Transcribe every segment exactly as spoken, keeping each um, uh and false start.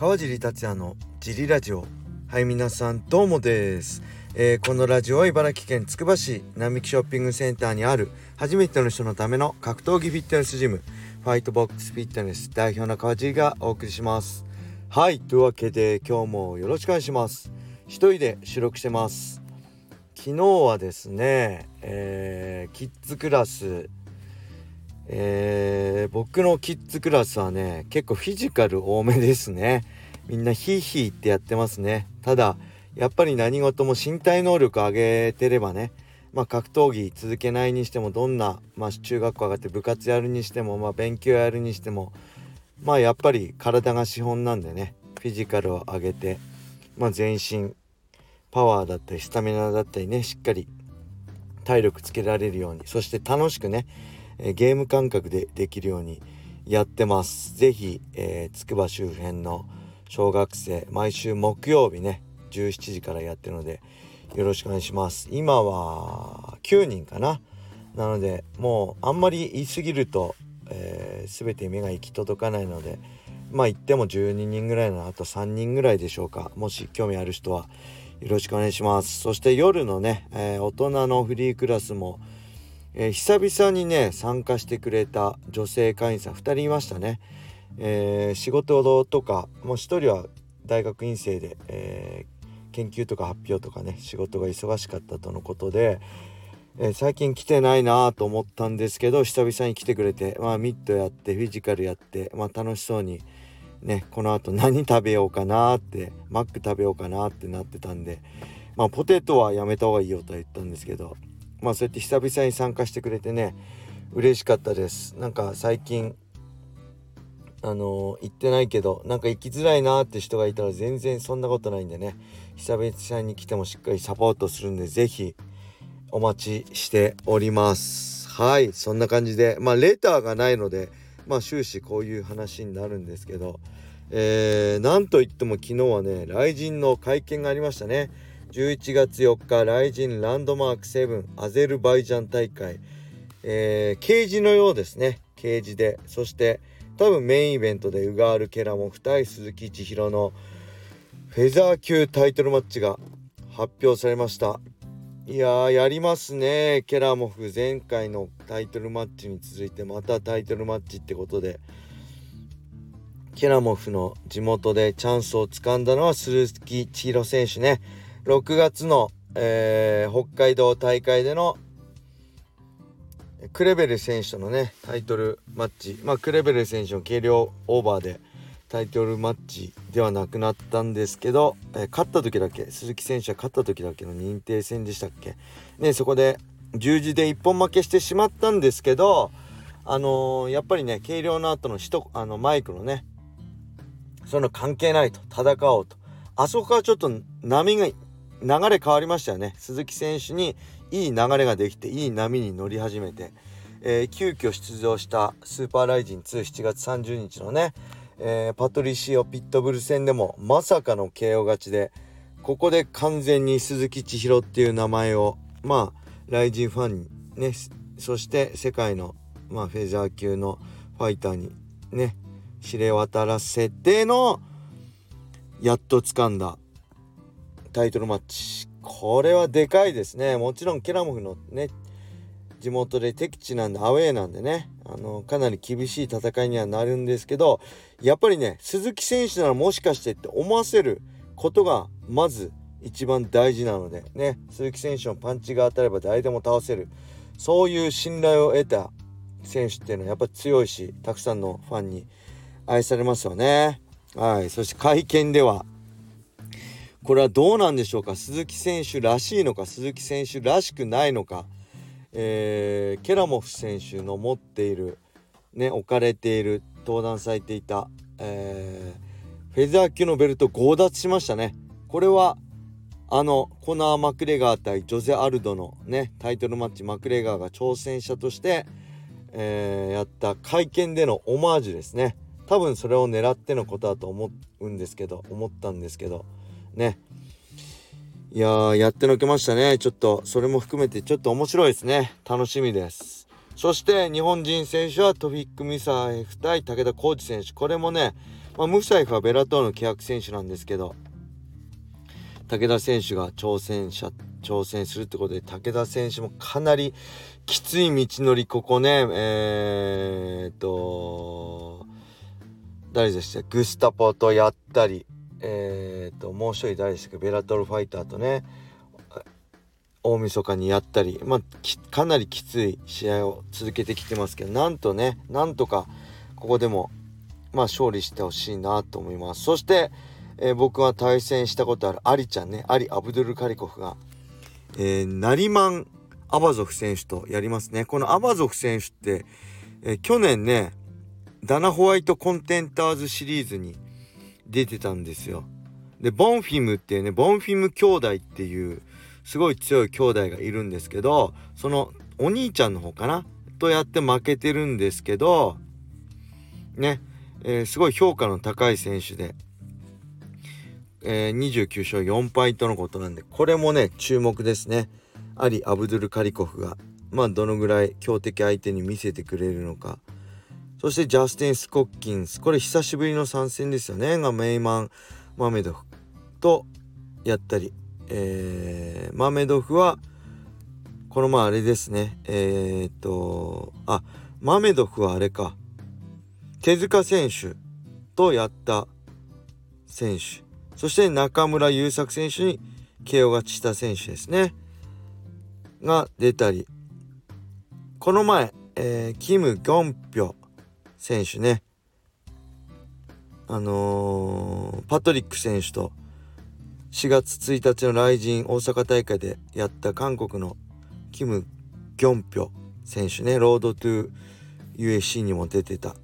川尻達也のジリラジオ。はい、皆さんどうもです、えー、このラジオは茨城県つくば市並木ショッピングセンターにある初めての人のための格闘技フィットネスジムファイトボックスフィットネス代表の川尻がお送りします。はい、というわけで今日もよろしくお願いします。一人で収録してます。昨日はですね、えー、キッズクラス、えー、僕のキッズクラスはね結構フィジカル多めですね。みんなヒーヒーってやってますね。ただやっぱり何事も身体能力上げてればね、まあ、格闘技続けないにしてもどんな、まあ、中学校上がって部活やるにしても、まあ、勉強やるにしても、まあ、やっぱり体が資本なんでね、フィジカルを上げて、まあ、全身パワーだったりスタミナだったりね、しっかり体力つけられるように、そして楽しくねゲーム感覚でできるようにやってます。ぜひ、えー、つくば周辺の小学生、毎週木曜日ねじゅうしちじからやってるのでよろしくお願いします。今はきゅうにんかな。なのでもうあんまり言い過ぎると、えー、全て目が行き届かないので、まあ言ってもじゅうににんぐらいの、あとさんにんぐらいでしょうか。もし興味ある人はよろしくお願いします。そして夜のね、えー、大人のフリークラスも、えー、久々にね参加してくれた女性会員さんふたりいましたね。えー、仕事とかもうひとりは大学院生で、えー、研究とか発表とかね仕事が忙しかったとのことで、えー、最近来てないなと思ったんですけど久々に来てくれて、まあ、ミッドやってフィジカルやって、まあ、楽しそうにねこのあと何食べようかなってマック食べようかなってなってたんで、まあ、ポテトはやめた方がいいよとは言ったんですけど、まあ、そうやって久々に参加してくれてね嬉しかったです。なんか最近あの行ってないけどなんか行きづらいなって人がいたら全然そんなことないんでね、久々に来てもしっかりサポートするんでぜひお待ちしております。はい、そんな感じで、まあレターがないので、まあ終始こういう話になるんですけど、えー、なんといっても昨日はね雷神の会見がありましたね。じゅういちがつよっか雷神ランドマークななアゼルバイジャン大会、えー、ケージのようですね。ケージで、そして多分メインイベントでウガール・ケラモフ対鈴木千尋のフェザー級タイトルマッチが発表されました。いやーやりますね。ケラモフ前回のタイトルマッチに続いてまたタイトルマッチってことで、ケラモフの地元でチャンスをつかんだのは鈴木千尋選手ね。ろくがつの、えー、北海道大会でのクレベル選手とのねタイトルマッチ、まあ、クレベル選手の軽量オーバーでタイトルマッチではなくなったんですけど、えー、勝った時だけ、鈴木選手は勝った時だけの認定戦でしたっけね。そこで十字で一本負けしてしまったんですけど、あのー、やっぱりね軽量の後のひとあのマイクのねその関係ないと戦おうと、あそこからちょっと波が流れ変わりましたよね。鈴木選手にいい流れができていい波に乗り始めて、えー、急遽出場したスーパーライジンに しちがつさんじゅうにちのね、えー、パトリシオ・ピットブル戦でもまさかの ケーオー 勝ちで、ここで完全に鈴木千尋っていう名前をまあライジンファンにね、そして世界の、まあ、フェザー級のファイターにね知れ渡らせてのやっと掴んだタイトルマッチ、これはでかいですね。もちろんケラモフのね地元で敵地なんでアウェーなんでね、あのかなり厳しい戦いにはなるんですけど、やっぱりね鈴木選手ならもしかしてって思わせることがまず一番大事なのでね、鈴木選手のパンチが当たれば誰でも倒せる、そういう信頼を得た選手っていうのはやっぱり強いし、たくさんのファンに愛されますよね。はい、そして会見ではこれはどうなんでしょうか。鈴木選手らしいのか鈴木選手らしくないのか、えー、ケラモフ選手の持っている、ね、置かれている登壇されていた、えー、フェザー級のベルト強奪しましたね。これはあのコナー・マクレガー対ジョゼ・アルドの、ね、タイトルマッチ、マクレガーが挑戦者として、えー、やった会見でのオマージュですね。多分それを狙ってのことだと思うんですけど思ったんですけどね、いやーやってのけましたね。ちょっとそれも含めてちょっと面白いですね。楽しみです。そして日本人選手はトフィック・ミサエフ対武田浩二選手、これもねまあ、ムサイフはベラトールの契約選手なんですけど、武田選手が挑戦者挑戦するってことで、武田選手もかなりきつい道のり、ここね、えー、っと誰でしたっけ、グスタポとやったり、えー、っともう一人誰でしたっけ、ベラトールファイターとね大晦日にやったり、まあ、かなりきつい試合を続けてきてますけど、なんとねなんとかここでも、まあ、勝利してほしいなと思います。そして、えー、僕は対戦したことあるアリちゃんね、アリ・アブドゥルカリコフが、えー、ナリマン・アバゾフ選手とやりますね。このアバゾフ選手って、えー、去年ねダナ・ホワイトコンテンターズシリーズに出てたんですよ。でボンフィムっていうね、ボンフィム兄弟っていうすごい強い兄弟がいるんですけど、そのお兄ちゃんの方かなとやって負けてるんですけどね、えー、すごい評価の高い選手で、えー、にじゅうきゅうしょうよんぱいとのことなんで、これもね注目ですね。アリ・アブドゥルカリコフがまあどのぐらい強敵相手に見せてくれるのか。そしてジャスティン・スコッキンス、これ久しぶりの参戦ですよね、がメイマン・マメドフとやったり、えー、マメドフはこのまああれですね、えー、っとあマメドフはあれか、手塚選手とやった選手、そして中村優作選手に ケーオー 勝ちした選手ですねが出たり、この前、えー、キム・ギョンピョ選手ね、あのー、パトリック選手としがつついたちの来神大阪大会でやった韓国のキム・ギョンピョ選手ね、ロードトゥ ユーエフシー にも出てた、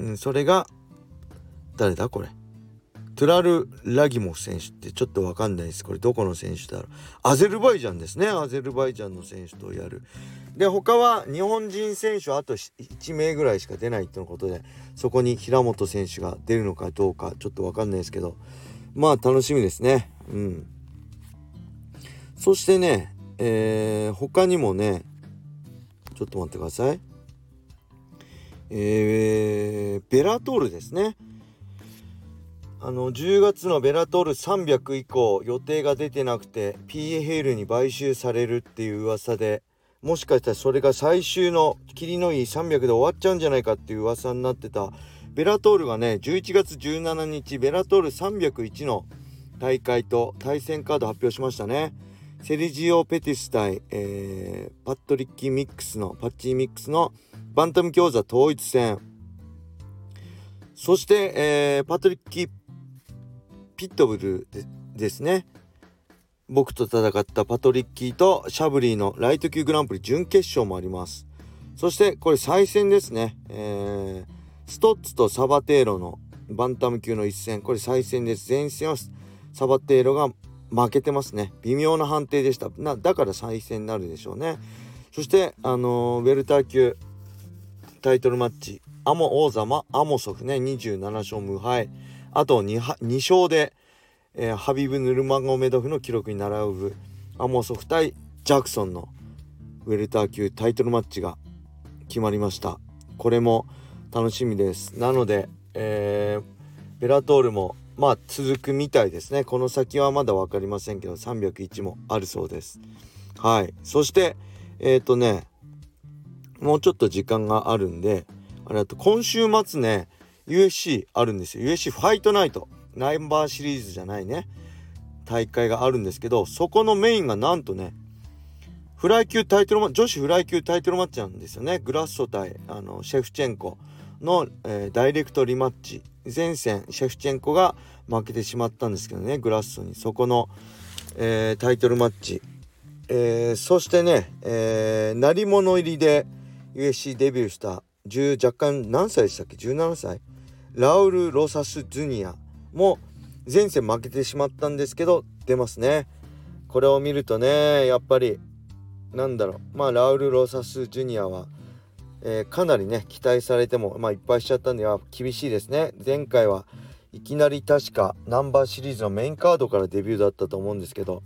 うん、それが誰だこれ、トゥラル・ラギモフ選手ってちょっと分かんないです、これどこの選手だろう、アゼルバイジャンですね、アゼルバイジャンの選手とやる。で他は日本人選手はあといちめいぐらいしか出ないとのことで、そこに平本選手が出るのかどうかちょっと分かんないですけど、まあ楽しみですね。うん。そしてね、えー、他にもね、ちょっと待ってください。えー、ベラトールですね。あのじゅうがつのベラトールさんびゃく以降予定が出てなくて ピーエフエル に買収されるっていう噂で、もしかしたらそれが最終の切りのいいさんびゃくで終わっちゃうんじゃないかっていう噂になってたベラトールがね、じゅういちがつじゅうしちにちベラトールさんびゃくいちの大会と対戦カード発表しましたね。セルジオ・ペティス対、えー、パットリッキー・ミックスのパッチー・ミックスのバンタム餃子統一戦、そして、えー、パトリッキー・ピットブル で, ですね僕と戦ったパトリッキーとシャブリーのライト級グランプリ準決勝もあります。そしてこれ再戦ですね、えー、ストッツとサバテーロのバンタム級の一戦、これ再戦です。前戦はサバテーロが負けてますね、微妙な判定でしたな、だから再戦になるでしょうね。そしてあのー、ウェルター級タイトルマッチ、アモ王様アモソフね、にじゅうななしょうむはい、あと に, に勝で、えー、ハビブ・ヌルマゴメドフの記録に並ぶアモソフ対ジャクソンのウェルター級タイトルマッチが決まりました。これも楽しみです。なので、えー、ベラトールもまあ続くみたいですね。この先はまだ分かりませんけどさんびゃくいちもあるそうです。はい。そしてえっ、ー、とねもうちょっと時間があるんで、あれだと今週末ね ユーエフシー あるんですよ。 ユーエフシー ファイトナイトナンバーシリーズじゃないね大会があるんですけど、そこのメインがなんとねフライ級タイトルマッチ、女子フライ級タイトルマッチなんですよね。グラッソ対あのシェフチェンコの、えー、ダイレクトリマッチ、前戦シェフチェンコが負けてしまったんですけどね、グラッソに、そこの、えー、タイトルマッチ、えー、そしてね、えー、鳴り物入りで ユーエフシー デビューした10若干何歳でしたっけじゅうななさいラウル・ロサス・ジュニアも前戦負けてしまったんですけど出ますね。これを見るとねやっぱりなんだろう、まあラウル・ロサス・ジュニアは、えー、かなりね期待されてもまあいっぱいしちゃったんで厳しいですね。前回はいきなり確かナンバーシリーズのメインカードからデビューだったと思うんですけど、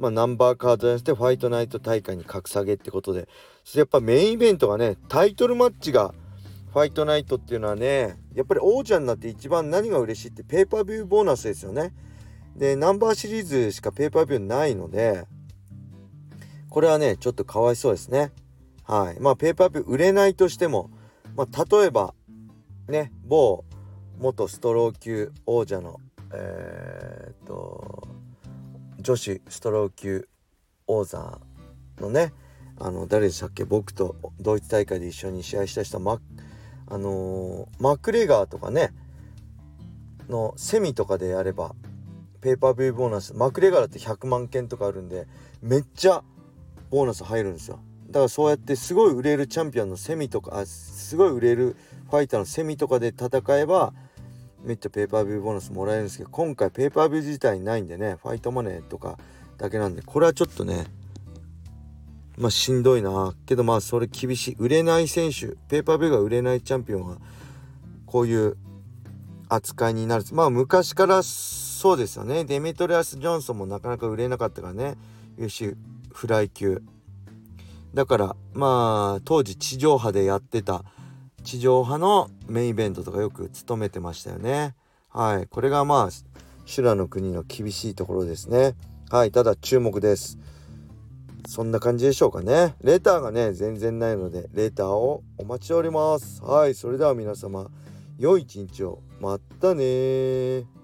まあ、ナンバーカードにしてファイトナイト大会に格下げってことで、やっぱメインイベントがねタイトルマッチがフファイトナイトっていうのはね、やっぱり王者になって一番何が嬉しいってペーパービューボーナスですよね。でナンバーシリーズしかペーパービューないので、これはねちょっとかわいそうですね。はい、まあペーパービュー売れないとしても、まあ、例えばね某元ストロー級王者のえー、っと女子ストロー級王座のね、あの誰でしたっけ、僕とドイツ大会で一緒に試合した人、マ、あのー、マクレガーとかねのセミとかでやればペーパービューボーナス、マクレガーだってひゃくまんけんとかあるんでめっちゃボーナス入るんですよ。だからそうやってすごい売れるチャンピオンのセミとか、あすごい売れるファイターのセミとかで戦えばめっちゃペーパービューボーナスもらえるんですけど、今回ペーパービュー自体ないんでね、ファイトマネーとかだけなんで、これはちょっとねまあしんどいな、けどまあそれ厳しい、売れない選手、ペーパービューが売れないチャンピオンはこういう扱いになる。まあ昔からそうですよね。デメトリアス・ジョンソンもなかなか売れなかったからね、 ユーエフシー フライ級だから、まあ当時地上波でやってた地上波のメインイベントとかよく務めてましたよね。はい、これがまあ修羅の国の厳しいところですね。はい、ただ注目です。そんな感じでしょうかね。レターがね全然ないのでレターをお待ちしております。はい、それでは皆様良い一日を。またね。